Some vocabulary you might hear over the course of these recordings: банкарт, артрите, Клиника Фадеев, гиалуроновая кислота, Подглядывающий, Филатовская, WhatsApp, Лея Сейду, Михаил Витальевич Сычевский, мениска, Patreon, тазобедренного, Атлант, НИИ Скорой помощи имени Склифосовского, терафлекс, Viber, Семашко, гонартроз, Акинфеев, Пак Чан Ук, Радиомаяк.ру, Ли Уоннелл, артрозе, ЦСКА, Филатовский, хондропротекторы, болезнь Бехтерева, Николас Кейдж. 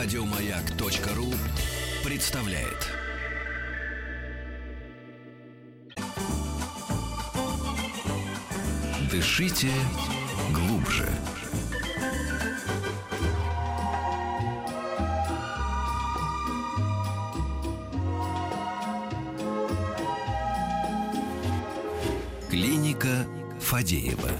Радиомаяк.ру представляет. Дышите глубже. Клиника Фадеева.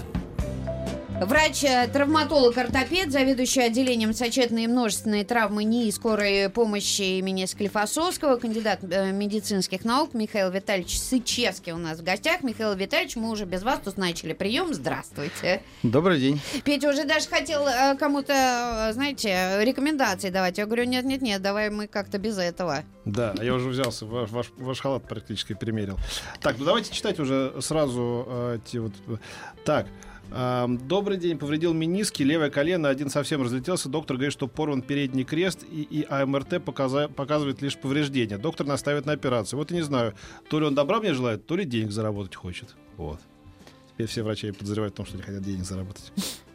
Врач-травматолог-ортопед, заведующий отделением сочетанной и множественной травмы НИИ Скорой помощи имени Склифосовского, кандидат медицинских наук Михаил Витальевич Сычевский у нас в гостях. Михаил Витальевич, мы уже без вас тут начали прием. Здравствуйте. Добрый день. Петя уже даже хотел кому-то, знаете, рекомендации давать. Я говорю, нет, давай мы как-то без этого. Да, я уже взялся, ваш халат практически примерил. Так, ну давайте читать уже сразу эти вот... Так... Добрый день, повредил мениски, левое колено, один совсем разлетелся. Доктор говорит, что порван передний крест, и АМРТ показывает лишь повреждения. Доктор наставит на операцию. Вот и не знаю, то ли он добра мне желает, то ли денег заработать хочет. Вот. Теперь все врачи подозревают в том, что они хотят денег заработать.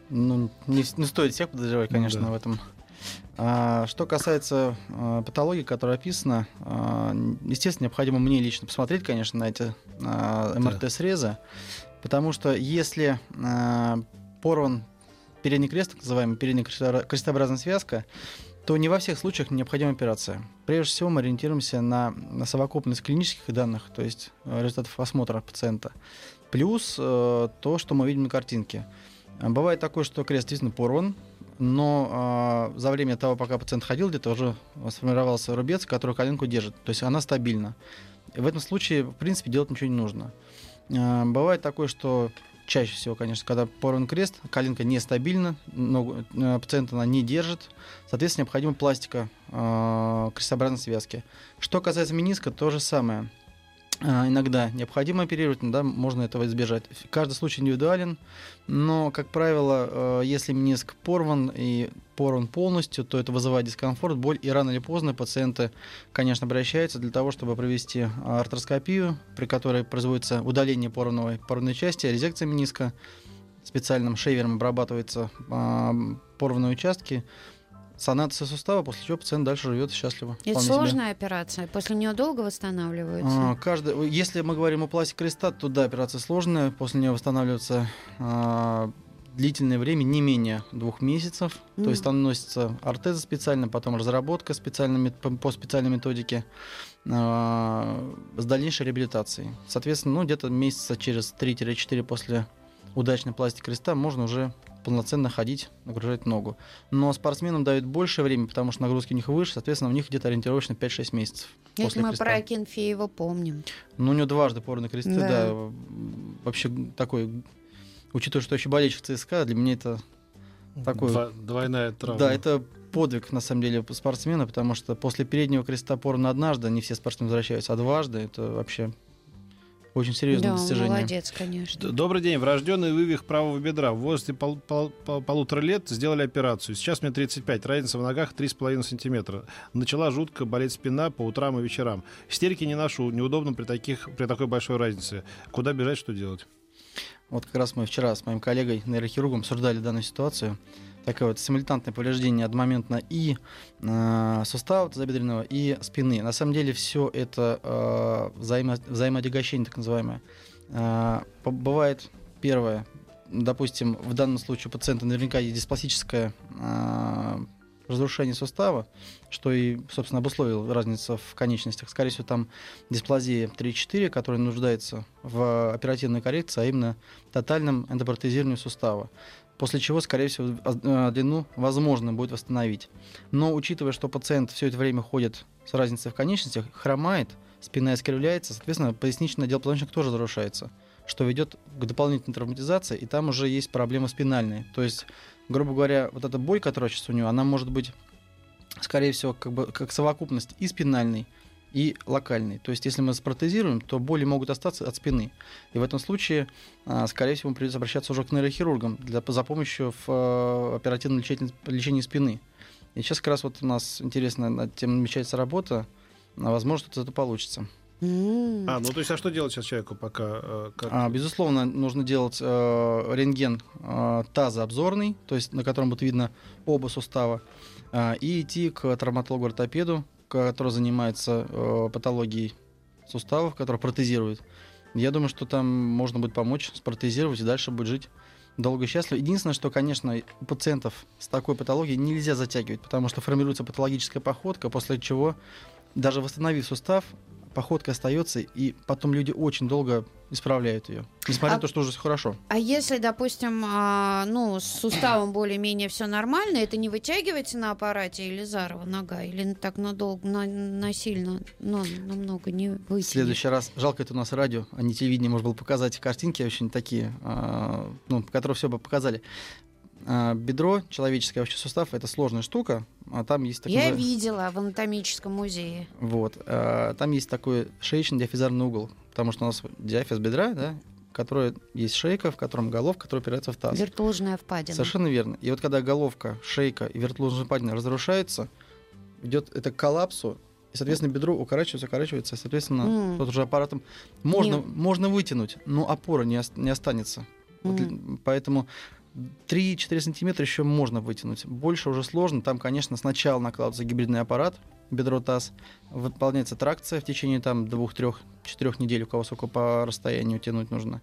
Ну, не стоит всех подозревать, конечно, да. В этом. Что касается патологии, которая описана, естественно, необходимо мне лично посмотреть, конечно, на эти МРТ-срезы. Потому что если порван передний крест, так называемый передняя крестообразная связка, то не во всех случаях необходима операция. Прежде всего мы ориентируемся на совокупность клинических данных, то есть результатов осмотра пациента, плюс то, что мы видим на картинке. Бывает такое, что крест действительно порван, но за время того, пока пациент ходил, где-то уже сформировался рубец, который коленку держит, то есть она стабильна. В этом случае, в принципе, делать ничего не нужно. Бывает такое, что чаще всего, конечно, когда порван крест, коленка нестабильна, ногу пациента она не держит, соответственно, необходима пластика крестообразной связки. Что касается мениска, то же самое. Иногда необходимо оперировать, иногда можно этого избежать. Каждый случай индивидуален, но, как правило, если мениск порван и порван полностью, то это вызывает дискомфорт, боль, и рано или поздно пациенты, конечно, обращаются для того, чтобы провести артроскопию, при которой производится удаление порванной части, резекция мениска, специальным шейвером обрабатываются порванные участки, санация сустава, после чего пациент дальше живет счастливо. Это сложная операция? После нее долго восстанавливаются? Если мы говорим о пластике креста, то да, операция сложная. После нее восстанавливается длительное время, не менее 2 месяцев. То есть там наносится ортеза специально, потом разработка по специальной методике с дальнейшей реабилитацией. Соответственно, где-то месяца через 3-4 после удачной пластики креста можно уже полноценно ходить, нагружать ногу. Но спортсменам дают больше времени, потому что нагрузки у них выше, соответственно, у них где-то ориентировочно 5-6 месяцев. Если после мы креста. Про Акинфеева помним. Ну, у него 2 порваны кресты, да. Вообще такой, учитывая, что я еще болельщик ЦСКА, для меня это такой... Двойная травма. Да, это подвиг, на самом деле, спортсмена, потому что после переднего креста порвано однажды, не все спортсмены возвращаются, а 2, это вообще... Очень серьезное достижение. Молодец, конечно. Добрый день. Врожденный вывих правого бедра. В возрасте 1,5 лет сделали операцию. Сейчас мне 35. Разница в ногах 3,5 сантиметра. Начала жутко болеть спина по утрам и вечерам. Истерики не ношу. Неудобно при такой большой разнице. Куда бежать, что делать? Вот как раз мы вчера с моим коллегой, нейрохирургом, обсуждали данную ситуацию. Такое вот симультантное повреждение одномоментно и сустава тазобедренного, и спины. На самом деле все это взаимоотягощение, так называемое. Бывает первое, допустим, в данном случае у пациента наверняка есть диспластическое разрушение сустава, что и, собственно, обусловило разницу в конечностях. Скорее всего, там дисплазия 3-4, которая нуждается в оперативной коррекции, а именно тотальном эндопротезировании сустава. После чего, скорее всего, длину возможно будет восстановить. Но, учитывая, что пациент все это время ходит с разницей в конечностях, хромает, спина искривляется, соответственно, поясничный отдел позвоночника тоже разрушается, что ведет к дополнительной травматизации, и там уже есть проблемы спинальные. То есть, грубо говоря, вот эта боль, которая сейчас у него, она может быть, скорее всего, как совокупность и спинальной, и локальный. То есть, если мы спротезируем, то боли могут остаться от спины. И в этом случае, скорее всего, придется обращаться уже к нейрохирургам за помощью в оперативном лечении спины. И сейчас как раз вот у нас интересно над тем намечается работа. Возможно, что-то получится. Ну то есть, а что делать сейчас человеку пока? Безусловно, нужно делать рентген тазообзорный, то есть на котором будет видно оба сустава, и идти к травматологу-ортопеду, который занимается патологией суставов, который протезирует. Я думаю, что там можно будет помочь спротезировать, и дальше будет жить долго и счастливо. Единственное, что, конечно, у пациентов с такой патологией нельзя затягивать, потому что формируется патологическая походка, после чего, даже восстановив сустав, походка остается, и потом люди очень долго исправляют ее, несмотря на то, что уже хорошо. А если, допустим, с суставом более-менее все нормально, это не вытягивается на аппарате Елизарова нога, или так надолго, насильно, но намного не вытянет? В следующий раз, жалко, это у нас радио, а не телевидение, можно было показать картинки очень такие, которые все бы показали. Бедро человеческое, вообще сустав, это сложная штука. А там есть такой... Я видела в анатомическом музее. Вот. Там есть такой шеечно-диафизарный угол, потому что у нас диафиз бедра, да, который есть шейка, в котором головка, которая упирается в таз. Вертложная впадина. Совершенно верно. И вот когда головка, шейка и вертложная впадина разрушаются, идет это к коллапсу, и, соответственно, бедро укорачивается, соответственно, тот же аппаратом можно вытянуть, но опора не останется. Вот, поэтому 3-4 сантиметра еще можно вытянуть. Больше уже сложно. Там, конечно, сначала накладывается гибридный аппарат, бедро-таз. Выполняется тракция в течение 2-3-4 недель, у кого сколько по расстоянию тянуть нужно.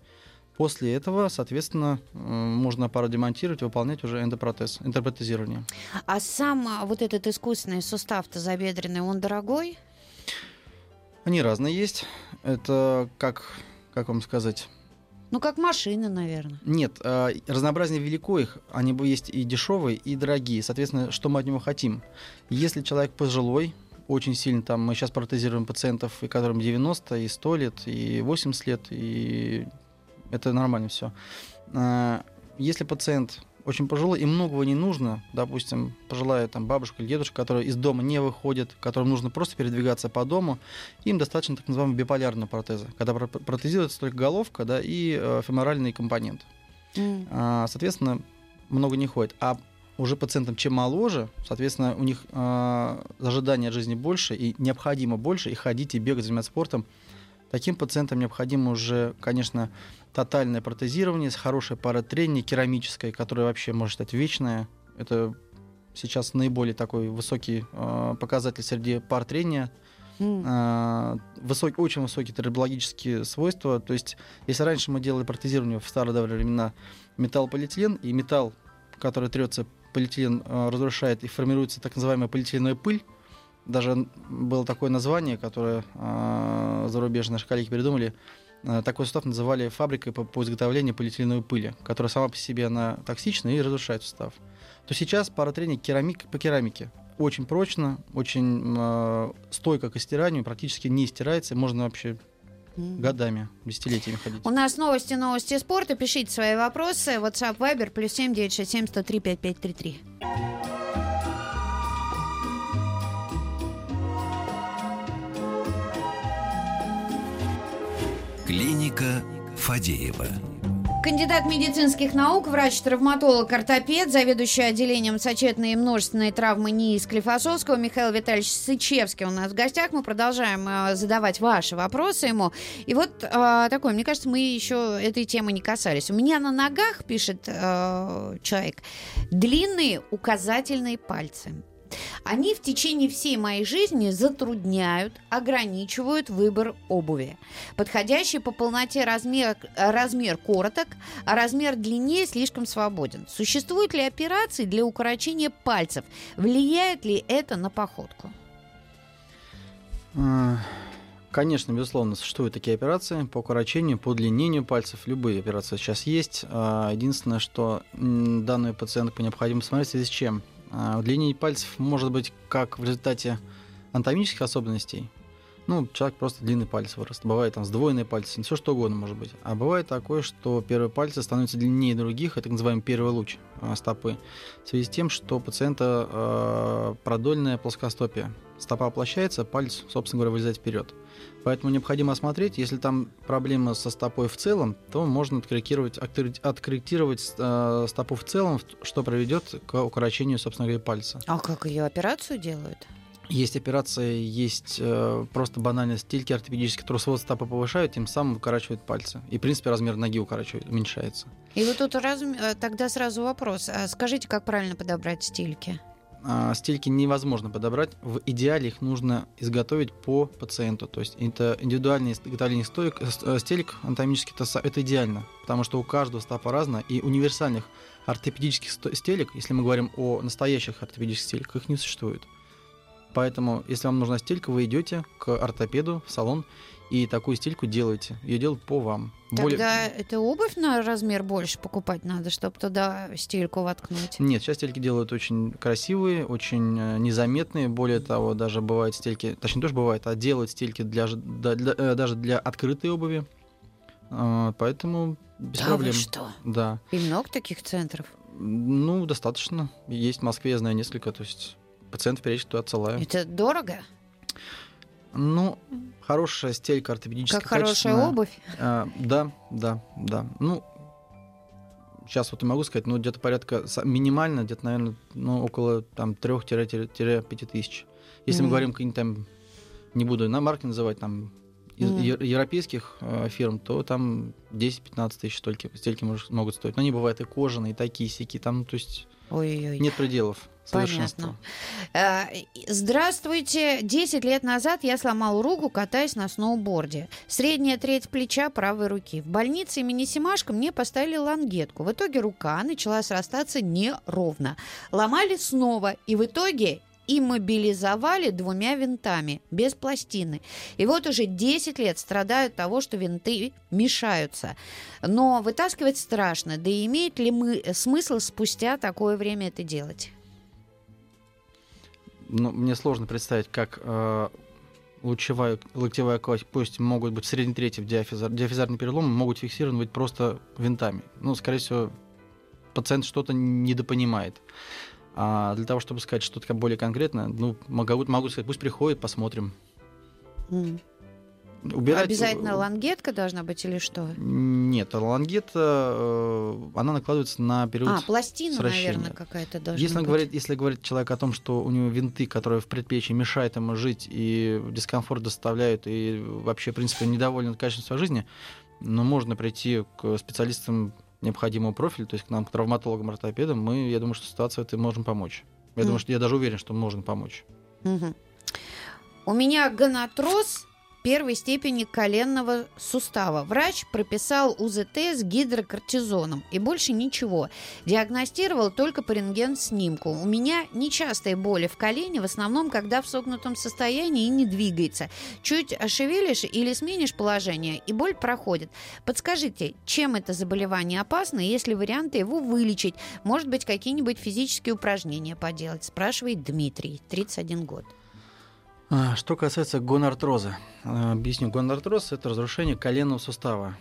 После этого, соответственно, можно аппарат демонтировать и выполнять уже эндопротез, эндопротезирование. А сам вот этот искусственный сустав тазобедренный, он дорогой? Они разные есть. Это как вам сказать... как машины, наверное. Нет, разнообразие велико их. Они есть и дешевые, и дорогие. Соответственно, что мы от него хотим? Если человек пожилой, очень сильно, мы сейчас протезируем пациентов, и которым 90, и 100 лет, и 80 лет, и это нормально все. Если пациент очень пожилой, и многого не нужно, допустим, пожилая бабушка или дедушка, которая из дома не выходит, которым нужно просто передвигаться по дому, им достаточно так называемого биполярного протеза, когда протезируется только головка, да, и феморальный компонент. Соответственно, много не ходит. А уже пациентам чем моложе, соответственно, у них ожидания от жизни больше, и необходимо больше, и ходить, и бегать, заниматься спортом. Таким пациентам необходимо уже, конечно, тотальное протезирование с хорошей парой трения, керамической, которая вообще может стать вечная. Это сейчас наиболее такой высокий показатель среди пар трения. Очень высокие терапевтологические свойства. То есть, если раньше мы делали протезирование в старые добрые времена металл-полиэтилен, и металл, который трется, полиэтилен разрушает, и формируется так называемая полиэтиленовая пыль. Даже было такое название, которое зарубежные наши коллеги придумали. Такой сустав называли фабрикой по изготовлению полиэтиленовой пыли, которая сама по себе она токсична и разрушает сустав. То сейчас паратрения по керамике очень прочно, очень стойко к стиранию, практически не стирается, можно вообще годами, десятилетиями ходить. У нас новости спорта. Пишите свои вопросы. WhatsApp, Viber, +7 967 103 5533. Клиника Фадеева. Кандидат медицинских наук, врач-травматолог-ортопед, заведующий отделением сочетанной и множественной травмы НИИ Склифосовского Михаил Витальевич Сычевский у нас в гостях. Мы продолжаем задавать ваши вопросы ему. И вот такой, мне кажется, мы еще этой темы не касались. У меня на ногах, пишет человек, длинные указательные пальцы. Они в течение всей моей жизни затрудняют, ограничивают выбор обуви. Подходящий по полноте размер короток, а размер длиннее слишком свободен. Существуют ли операции для укорочения пальцев? Влияет ли это на походку? Конечно, безусловно, существуют такие операции по укорочению, по удлинению пальцев. Любые операции сейчас есть. Единственное, что данную пациентку необходимо посмотреть, в связи с чем. Удлинение пальцев может быть как в результате анатомических особенностей. Человек просто длинный палец вырос. Бывает сдвоенные пальцы, все что угодно может быть. А бывает такое, что первые пальцы становятся длиннее других, это так называемый первый луч стопы, в связи с тем, что у пациента продольная плоскостопие. Стопа оплощается, палец, собственно говоря, вылезает вперед. Поэтому необходимо осмотреть. Если там проблема со стопой в целом, то можно откорректировать стопу в целом, что приведет к укорочению, собственно говоря, пальца. А как ее операцию делают? Есть операции, есть просто банальные стельки ортопедические, которые свод стопы повышают, тем самым укорачивают пальцы. И, в принципе, размер ноги укорачивает, уменьшается. И вот тут тогда сразу вопрос. Скажите, как правильно подобрать стельки? Стельки невозможно подобрать. В идеале их нужно изготовить по пациенту. То есть это индивидуальное изготовление стелек анатомически, это идеально. Потому что у каждого стопа разная. И универсальных ортопедических стелек, если мы говорим о настоящих ортопедических стельках, их не существует. Поэтому, если вам нужна стелька, вы идете к ортопеду в салон и такую стельку делаете. Ее делают по вам. Тогда это обувь на размер больше покупать надо, чтобы туда стельку воткнуть? Нет, сейчас стельки делают очень красивые, очень незаметные. Более того, даже бывают стельки, точнее тоже бывает, а делают стельки даже для открытой обуви. Поэтому без проблем. Вы что? Да. И много таких центров? Ну, достаточно. Есть в Москве, я знаю, несколько, то есть... Пациентов периодически туда отсылаю. Это дорого? Ну, хорошая стелька ортопедическая. Как хорошая обувь? Да. Ну, сейчас вот и могу сказать, ну, где-то порядка, минимально, где-то, наверное, около 3-5 тысяч. Если мы говорим какие-нибудь там, не буду на марки называть, там, европейских фирм, то там 10-15 тысяч стельки могут стоить. Но они бывают и кожаные, и такие, сяки, там, то есть... Ой-ой-ой. Нет пределов совершенства. Понятно. Здравствуйте. 10 лет назад я сломал руку, катаясь на сноуборде. Средняя треть плеча правой руки. В больнице имени Семашко мне поставили лангетку. В итоге рука начала срастаться неровно. Ломали снова. И в итоге иммобилизовали 2 винтами. Без пластины. И вот уже 10 лет страдаю от того, что винты мешаются. Но вытаскивать страшно. Да и имеет ли смысл спустя такое время это делать? Ну, мне сложно представить, как лучевая, локтевая кость могут быть в средней трети в диафизарный перелом, могут фиксированы быть просто винтами. Ну, скорее всего, пациент что-то недопонимает. А для того, чтобы сказать что-то более конкретное, ну, могу сказать, пусть приходит, посмотрим. Убирать... Обязательно лангетка должна быть или что? Нет, лангетка, она накладывается на период сращения. А, пластина, наверное, какая-то должна быть. Если говорит человек о том, что у него винты, которые в предплечье мешают ему жить и дискомфорт доставляют, и вообще, в принципе, недоволен качеством жизни, но можно прийти к специалистам необходимого профиля, то есть к нам, к травматологам, ортопедам, я думаю, что ситуацию этой можем помочь. Я даже уверен, что можем помочь. У меня гонартроз первой степени коленного сустава. Врач прописал УЗТ с гидрокортизоном и больше ничего. Диагностировал только по рентген-снимку. У меня нечастые боли в колене, в основном, когда в согнутом состоянии и не двигается. Чуть шевелишь или сменишь положение, и боль проходит. Подскажите, чем это заболевание опасно, есть ли варианты его вылечить? Может быть, какие-нибудь физические упражнения поделать? Спрашивает Дмитрий, 31 год. Что касается гонартроза, объясню. Гонартроз – это разрушение коленного сустава.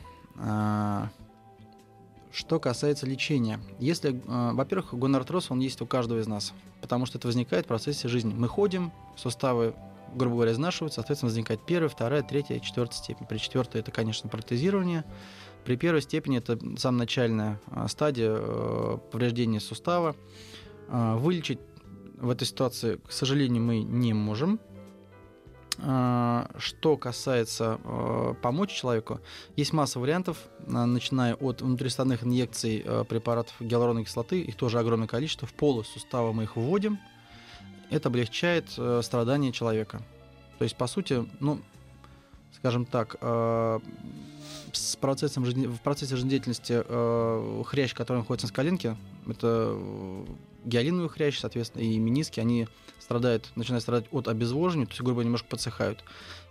Что касается лечения. Во-первых, гонартроз, он есть у каждого из нас, потому что это возникает в процессе жизни. Мы ходим, суставы, грубо говоря, изнашиваются, соответственно, возникает 1-я, 2-я, 3-я и 4-я степень. При 4-й – это, конечно, протезирование. При 1-й степени – это самая начальная стадия повреждения сустава. Вылечить в этой ситуации, к сожалению, мы не можем. Что касается помочь человеку, есть масса вариантов, начиная от внутристанных инъекций препаратов гиалуроновой кислоты, их тоже огромное количество, в полость сустава мы их вводим, это облегчает страдания человека. То есть, по сути, скажем так, в процессе жизнедеятельности хрящ, который находится на коленке, это гиалиновый хрящ, соответственно, и мениски, они начинают страдать от обезвоживания, то есть, грубо говоря, немножко подсыхают.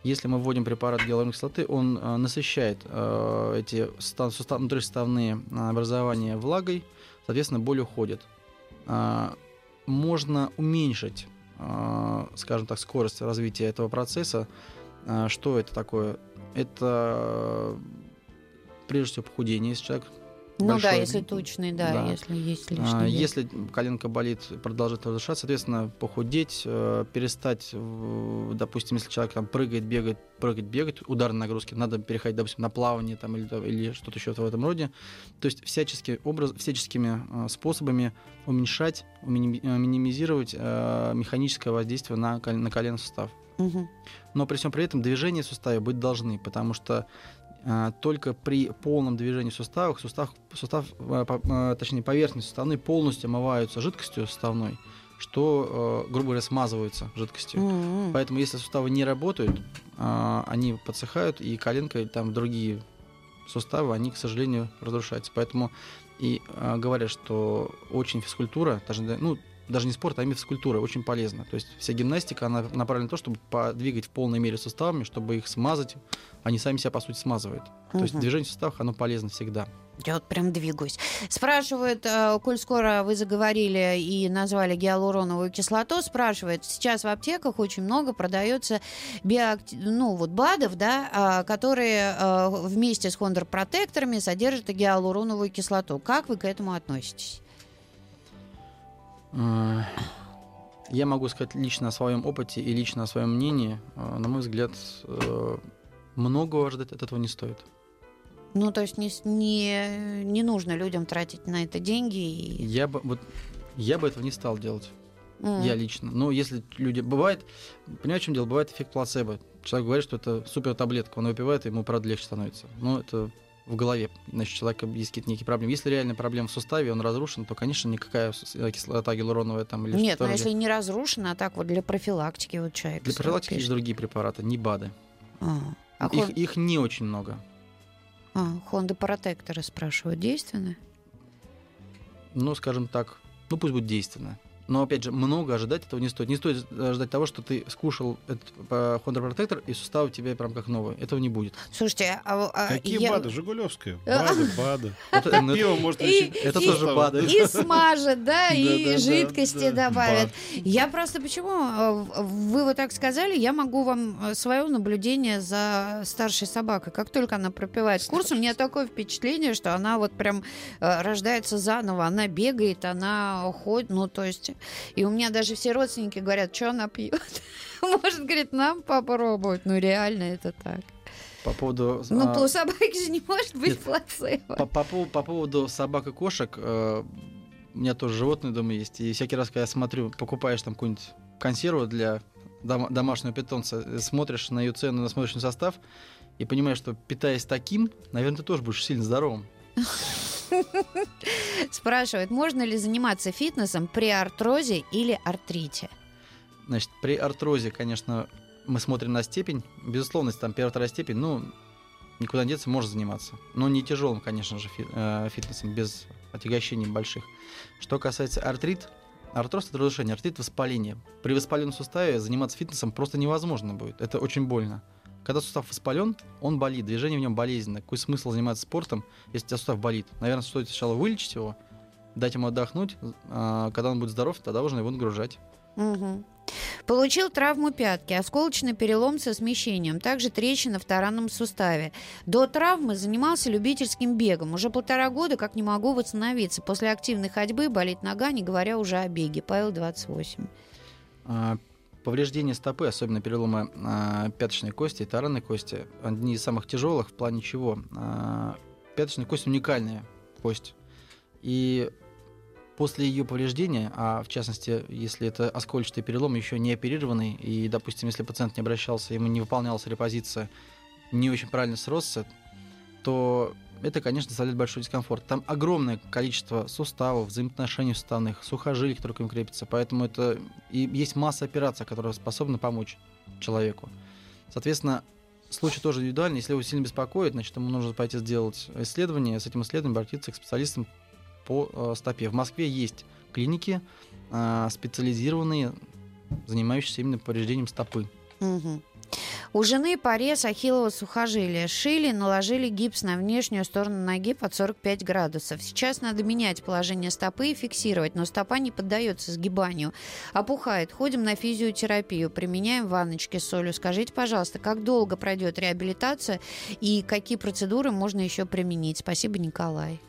Если мы вводим препарат гиалуроновой кислоты, он насыщает эти внутрисуставные образования влагой, соответственно, боль уходит. Можно уменьшить, скажем так, скорость развития этого процесса. Что это такое? Это, прежде всего, похудение. Если человек Ну большой. Да, если тучный, да, если есть лишний вес. Если коленка болит, продолжит разрушаться, соответственно, похудеть, перестать, допустим, если человек там прыгает, бегает, ударные нагрузки, надо переходить, допустим, на плавание там, или что-то еще в этом роде. То есть всяческими способами уменьшать, минимизировать механическое воздействие на коленный сустав. Угу. Но при всем при этом движения в суставе быть должны, потому что только при полном движении суставов поверхности суставной полностью омываются жидкостью суставной, что, грубо говоря, смазываются жидкостью. Mm-hmm. Поэтому если суставы не работают, они подсыхают, и коленка или там другие суставы, они, к сожалению, разрушаются. Поэтому и говорят, что очень физкультура, даже не спорт, а именно физкультура очень полезна. То есть вся гимнастика, она направлена на то, чтобы подвигать в полной мере суставами, чтобы их смазать. Они сами себя, по сути, смазывают. Угу. То есть движение в суставах, оно полезно всегда. Я вот прям двигаюсь. Спрашивают, коль скоро вы заговорили и назвали гиалуроновую кислоту, спрашивают, сейчас в аптеках очень много продается БАДов, да, которые вместе с хондропротекторами содержат гиалуроновую кислоту. Как вы к этому относитесь? Я могу сказать лично о своем опыте и лично о своем мнении. На мой взгляд, многого ждать от этого не стоит. Ну, то есть не нужно людям тратить на это деньги? И... Я бы этого не стал делать. Mm. Я лично. Но если люди... Бывает... Понимаете, в чем дело? Бывает эффект плацебо. Человек говорит, что это супер таблетка. Он выпивает, и ему, правда, легче становится. Но это... в голове, значит, у человека есть какие-то некие проблемы. Если реально проблема в суставе, он разрушен, то, конечно, никакая кислота гиалуроновая там или что-то. Нет, но если не разрушена, а так вот для профилактики вот человек. Для профилактики есть другие препараты, не БАДы. Их не очень много. Хондропротекторы, спрашивают, действенны? Ну, скажем так, пусть будет действенно. Но, опять же, много ожидать этого не стоит. Не стоит ожидать того, что ты скушал этот хондропротектор, и сустав у тебя прям как новый. Этого не будет. Слушайте, какие БАДы? Жигулевская. БАДы. Пиво может лечить. Это тоже БАДы. И смажет, да, и жидкости добавят. Я просто почему... Вы вот так сказали, я могу вам свое наблюдение за старшей собакой. Как только она пропивает курс, у меня такое впечатление, что она вот прям рождается заново. Она бегает, она ходит, то есть... И у меня даже все родственники говорят, что она пьет. Может, говорит, нам попробовать. Реально это так. По поводу... У собаки же не может быть плацебо. По поводу собак и кошек. У меня тоже животные дома есть. И всякий раз, когда я смотрю, покупаешь там какую-нибудь консерву для домашнего питомца, смотришь на ее цену, смотришь на состав, и понимаешь, что, питаясь таким, наверное, ты тоже будешь сильно здоровым. Спрашивают, можно ли заниматься фитнесом при артрозе или артрите? Значит, при артрозе, конечно, мы смотрим на степень. Безусловно, там 1-2 степень, никуда не деться, можно заниматься. Но не тяжелым, конечно же, фитнесом, без отягощений больших. Что касается артроз — это разрушение, артрит — воспаление. При воспаленном суставе заниматься фитнесом просто невозможно будет. Это очень больно. Когда сустав воспален, он болит, движение в нем болезненно. Какой смысл заниматься спортом, если у тебя сустав болит? Наверное, стоит сначала вылечить его, дать ему отдохнуть. Когда он будет здоров, тогда можно его нагружать. Угу. Получил травму пятки, осколочный перелом со смещением, также трещина в таранном суставе. До травмы занимался любительским бегом. Уже 1,5 года, как не могу восстановиться. После активной ходьбы болит нога, не говоря уже о беге. Павел, 28. Повреждение стопы, особенно переломы пяточной кости и таранной кости, одни из самых тяжелых в плане чего. Пяточная кость — уникальная кость. И после ее повреждения, а в частности, если это оскольчатый перелом, еще не оперированный, и, допустим, если пациент не обращался, ему не выполнялась репозиция, не очень правильно сросся, то это, конечно, составляет большой дискомфорт. Там огромное количество суставов, взаимоотношений суставных, сухожилий, которые к ним крепятся. Поэтому это и есть масса операций, которые способны помочь человеку. Соответственно, случай тоже индивидуальный. Если его сильно беспокоит, значит, ему нужно пойти сделать исследование, с этим исследованием обратиться к специалистам по стопе. В Москве есть клиники, специализированные, занимающиеся именно повреждением стопы. Угу. У жены порез ахиллова сухожилия. Шили, наложили гипс на внешнюю сторону ноги под 45 градусов. Сейчас надо менять положение стопы и фиксировать, но стопа не поддается сгибанию. Опухает. Ходим на физиотерапию, применяем ванночки с солью. Скажите, пожалуйста, как долго пройдет реабилитация и какие процедуры можно еще применить? Спасибо, Николай.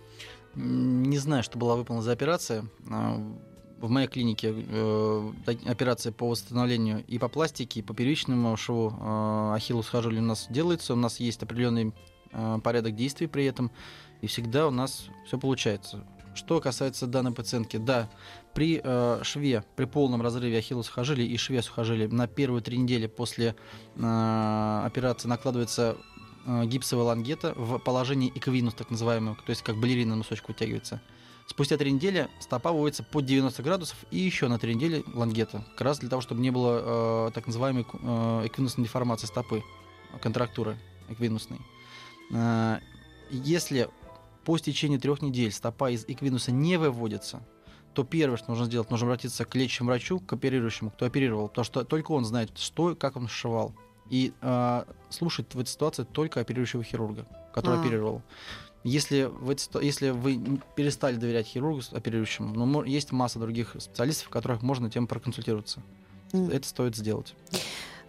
Не знаю, что была выполнена за операция. В моей клинике операция по восстановлению и по пластике, и по первичному шву ахиллоса хажали у нас делается. У нас есть определенный порядок действий при этом, и всегда у нас все получается. Что касается данной пациентки, да, при шве, при полном разрыве ахиллосухожилия и шве сухожилия на первые 3 недели после операции накладывается гипсовая лангета в положении эквинус, так называемого, то есть как балерина на носочку утягивается. Спустя 3 недели стопа выводится под 90 градусов и еще на 3 недели лангета, как раз для того, чтобы не было так называемой эквинусной деформации стопы, контрактуры эквинусной. Если по истечении 3 недель стопа из эквинуса не выводится, то первое, что нужно сделать, нужно обратиться к лечащему врачу, к оперирующему, кто оперировал, потому что только он знает, что и как он сшивал. И слушать в этой ситуации только оперирующего хирурга, который оперировал. Если вы перестали доверять хирургу оперирующему, но есть масса других специалистов, которых можно тем проконсультироваться. Это стоит сделать.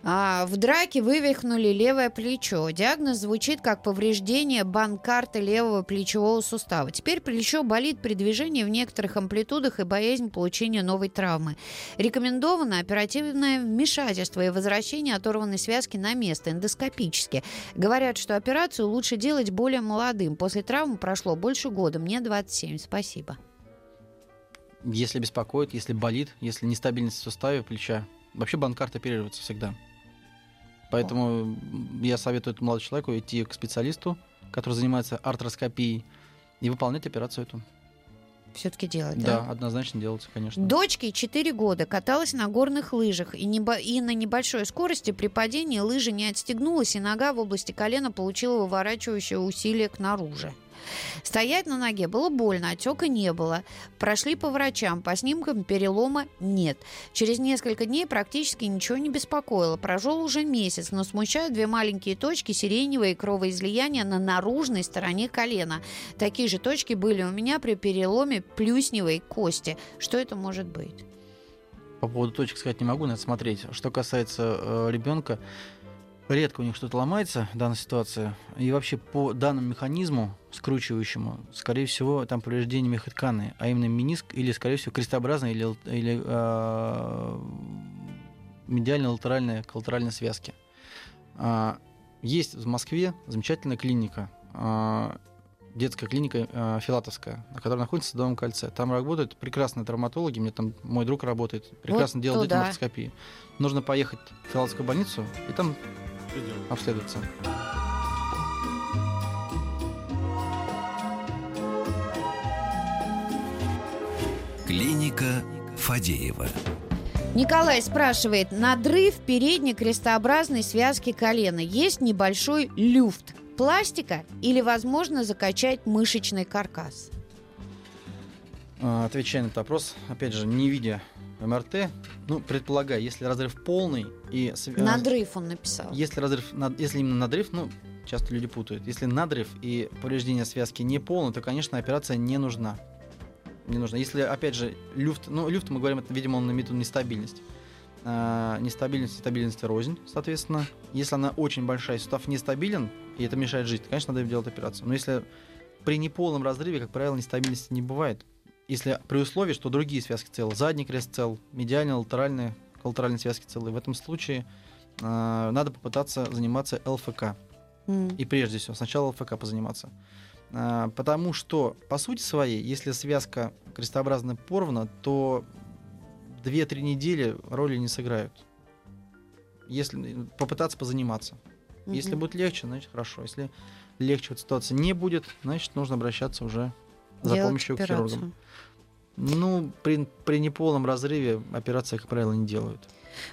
В драке вывихнули левое плечо. Диагноз звучит как повреждение банкарты левого плечевого сустава. Теперь плечо болит при движении в некоторых амплитудах и боязнь получения новой травмы. Рекомендовано оперативное вмешательство и возвращение оторванной связки на место эндоскопически. Говорят, что операцию лучше делать более молодым. После травмы прошло больше года. Мне 27. Спасибо. Если беспокоит, если болит, если нестабильность в суставе плеча. Вообще банкарт оперируется всегда. Поэтому я советую этому молодому человеку идти к специалисту, который занимается артроскопией, и выполнять операцию эту. Все-таки делать, да? Да, однозначно делать, конечно. Дочке 4 года каталась на горных лыжах, и на небольшой скорости при падении лыжа не отстегнулась, и нога в области колена получила выворачивающее усилие кнаружи. Стоять на ноге было больно, отека не было. Прошли по врачам, по снимкам перелома нет. Через несколько дней практически ничего не беспокоило. Прошел уже месяц, но смущают 2 маленькие точки сиреневого и кровоизлияния на наружной стороне колена. Такие же точки были у меня при переломе плюсневой кости. Что это может быть? По поводу точек сказать не могу, надо смотреть. Что касается ребенка, редко у них что-то ломается в данной ситуации. И вообще по данному механизму, скручивающему, скорее всего, там повреждение мехотканы, а именно мениск или, скорее всего, крестообразная или медиально-латеральная коллатеральная связки. Есть в Москве замечательная клиника, детская клиника Филатовская, которая находится в Садовом кольце. Там работают прекрасные травматологи. Мне там мой друг работает. Прекрасно вот делает дентоморфоскопию. Нужно поехать в Филатовскую больницу и там обследоваться. Клиника Фадеева. Николай спрашивает. Надрыв передней крестообразной связки колена. Есть небольшой люфт. Пластика или, возможно, закачать мышечный каркас? Отвечая на этот вопрос, опять же, не видя МРТ, предполагая, если разрыв полный и... Надрыв он написал. Если именно надрыв, часто люди путают. Если надрыв и повреждение связки не полное, то, конечно, операция не нужна. Не нужна. Если, опять же, люфт... Люфт, мы говорим, это, видимо, он имеет в виду нестабильность. Нестабильность и рознь, соответственно. Если она очень большая, сустав нестабилен, и это мешает жить, то, конечно, надо делать операцию. Но если при неполном разрыве, как правило, нестабильности не бывает. Если при условии, что другие связки целы, задний крест цел, медиальные, латеральные, коллатеральные связки целы, в этом случае надо попытаться заниматься ЛФК. И прежде всего, сначала ЛФК позаниматься. Потому что, по сути своей, если связка крестообразно порвана, то 2-3 недели роли не сыграют. Если попытаться позаниматься. Если будет легче, значит, хорошо. Если легче вот ситуация не будет, значит, нужно обращаться уже за помощью к хирургам. При неполном разрыве операции, как правило, не делают.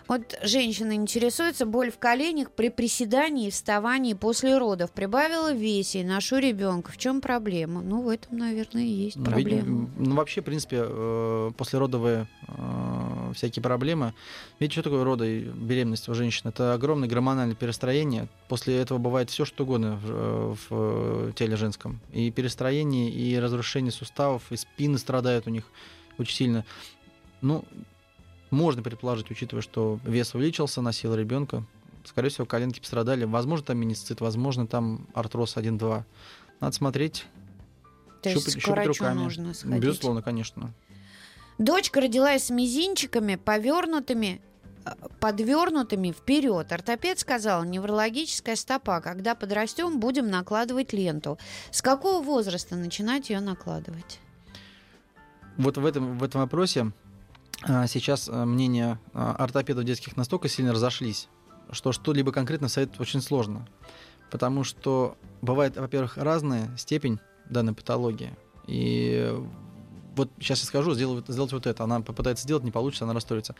Вот женщина интересуется, боль в коленях при приседании и вставании после родов. Прибавила в весе и ношу ребенка. В чем проблема? В этом, наверное, и есть проблема. Вообще, в принципе, послеродовые всякие проблемы. Ведь что такое роды и беременность у женщин? Это огромное гормональное перестроение. После этого бывает все, что угодно в теле женском. И перестроение, и разрушение суставов, и спины страдают у них очень сильно. Можно предположить, учитывая, что вес увеличился, носила ребенка, скорее всего, коленки пострадали. Возможно, там менисцит, возможно, там артроз 1-2. Надо смотреть, То есть к врачу нужно сходить. Безусловно, конечно. Дочка родилась с мизинчиками, подвернутыми вперед. Ортопед сказал, неврологическая стопа. Когда подрастем, будем накладывать ленту. С какого возраста начинать ее накладывать? Вот в этом вопросе сейчас мнения ортопедов детских настолько сильно разошлись, что что-либо конкретно советовать очень сложно. Потому что бывает, во-первых, разная степень данной патологии. И вот сейчас я скажу, сделать вот это. Она попытается сделать, не получится, она расстроится.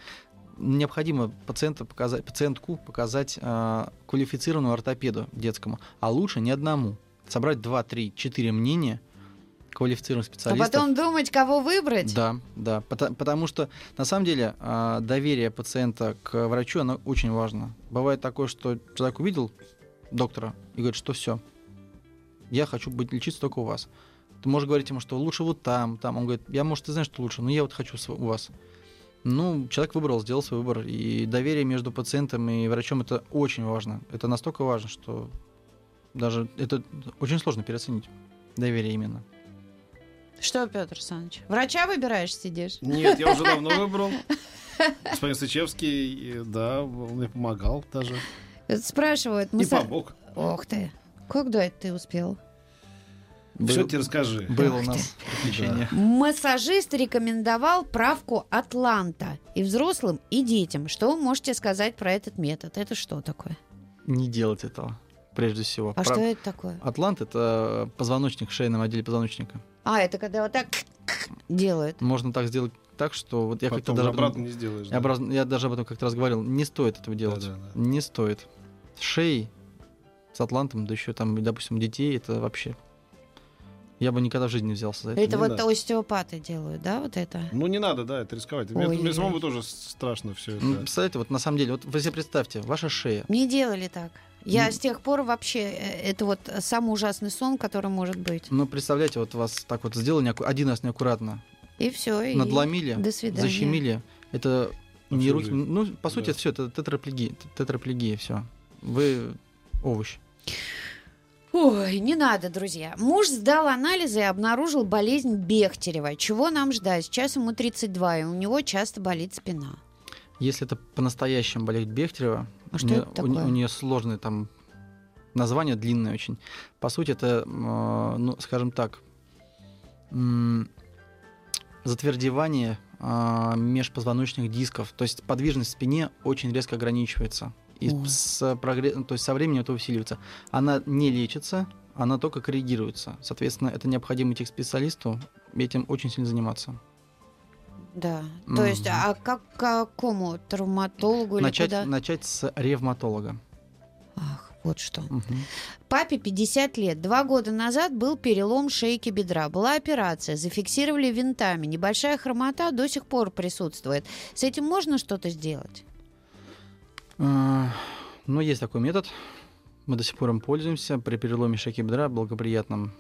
Необходимо пациентку показать квалифицированному ортопеду детскому, а лучше не одному. Собрать 2, 3, 4 мнения квалифицированных специалистов. А потом думать, кого выбрать? Да. Потому что, на самом деле, доверие пациента к врачу, оно очень важно. Бывает такое, что человек увидел доктора и говорит, что все, я хочу лечиться только у вас. Ты можешь говорить ему, что лучше вот там. Он говорит, я, может, ты знаешь, что лучше, но я вот хочу у вас. Ну, человек выбрал, сделал свой выбор. И доверие между пациентом и врачом — это очень важно. Это настолько важно, что даже это очень сложно переоценить. Доверие именно. Что, Петр Александрович, врача выбираешь, сидишь? Нет, я уже давно выбрал. Господин Сычевский, да, он мне помогал даже. Спрашивают. И помог. Ох ты, когда это ты успел? Все тебе расскажи. Было у нас приключение. Массажист рекомендовал правку Атланта и взрослым, и детям. Что вы можете сказать про этот метод? Это что такое? Не делать этого, прежде всего. А что это такое? Атлант — это позвоночник в шейном отделе позвоночника. А, это когда вот так делают? Можно так сделать так, что... вот я потом даже обратно не сделаешь. Я даже об этом как-то раз говорил. Не стоит этого делать. Да. Не стоит. С шеей, с Атлантом, да еще там, допустим, детей, это вообще... Я бы никогда в жизни не взялся за это. Это не вот остеопаты делают, да, вот это? Ну, не надо, да, это рисковать. Мне самому тоже страшно все это. Ну, представляете, вот на самом деле, вот вы себе представьте, ваша шея. Не делали так. Я с тех пор вообще, это вот самый ужасный сон, который может быть. Ну, представляете, вот вас так вот сделали один раз неаккуратно. И все. Надломили, до свидания. Защемили. Это не руки. Ну, по сути, все, это тетраплегия, все. Вы овощ. Ой, не надо, друзья. Муж сдал анализы и обнаружил болезнь Бехтерева. Чего нам ждать? Сейчас ему 32, и у него часто болит спина. Если это по-настоящему болезнь Бехтерева, а что это такое? У нее сложное там название, длинное очень. По сути, это, ну, скажем так, затвердевание межпозвоночных дисков. То есть подвижность в спине очень резко ограничивается. И то есть со временем это усиливается. Она не лечится, она только корректируется. Соответственно, это необходимо идти к специалисту, этим очень сильно заниматься. Да. То есть, а к какому травматологу? Начать с ревматолога. Ах, вот что. Папе 50 лет. 2 года назад был перелом шейки бедра. Была операция, зафиксировали винтами. Небольшая хромота до сих пор присутствует. С этим можно что-то сделать? Но есть такой метод. Мы до сих пор им пользуемся. При переломе шейки бедра, благоприятном,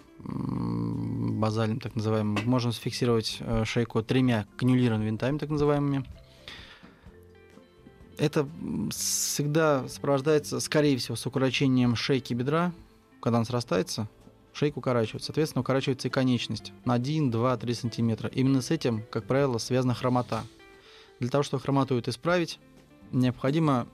базальном, так называемом, можно зафиксировать шейку 3 каннулированными винтами, так называемыми. Это всегда сопровождается, скорее всего, с укорочением шейки бедра. Когда она срастается, шейка укорачивается. Соответственно, укорачивается и конечность на 1, 2, 3 сантиметра. Именно с этим, как правило, связана хромота. Для того, чтобы хромоту это исправить, необходимо...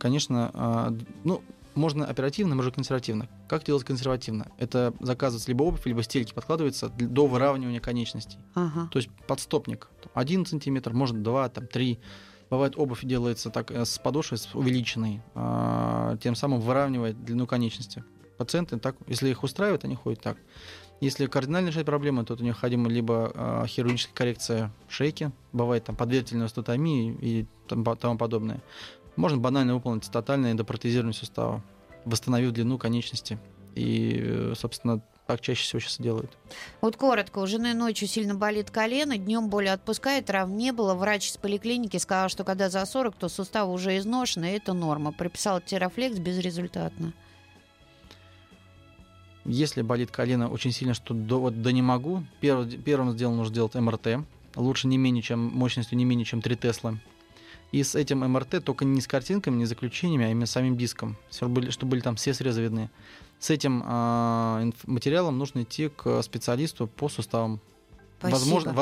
Конечно, ну, можно оперативно, можно консервативно. Как делать консервативно? Это заказывается либо обувь, либо стельки подкладываются до выравнивания конечностей. Ага. То есть подстопник 1 сантиметр, может 2, там, 3. Бывает, обувь делается так с подошвой с увеличенной, тем самым выравнивая длину конечности. Пациенты так, если их устраивают, они ходят так. Если кардинально решать проблему, то необходима либо хирургическая коррекция шейки, бывает там подвертельная остеотомия и тому подобное. Можно банально выполнить тотальное эндопротезирование сустава, восстановив длину конечности. И, собственно, так чаще всего сейчас и делают. Вот коротко. У жены ночью сильно болит колено, днем боль отпускает, травм не было. Врач из поликлиники сказал, что когда за 40, то суставы уже изношены, и это норма. Прописал терафлекс безрезультатно. Если болит колено очень сильно, что да не могу, первым делом нужно делать МРТ. Лучше мощностью не менее чем 3 Теслы. И с этим МРТ только не с картинками, не с заключениями, а именно с самим диском, чтобы были там все срезы видны. с этим материалом нужно идти к специалисту по суставам. Возможно,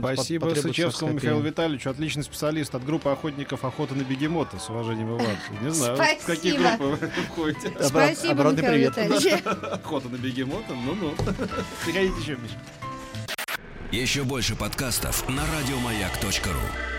спасибо Сычевскому Михаилу Витальевичу. Отличный специалист от группы охотников «Охота на бегемота». С уважением, Иван. Не знаю, в какие группы вы входите. Спасибо, Михаил Витальевич. «Охота на бегемота». Ну-ну. Приходите еще, Миша. Еще больше подкастов на радиомаяк.ру.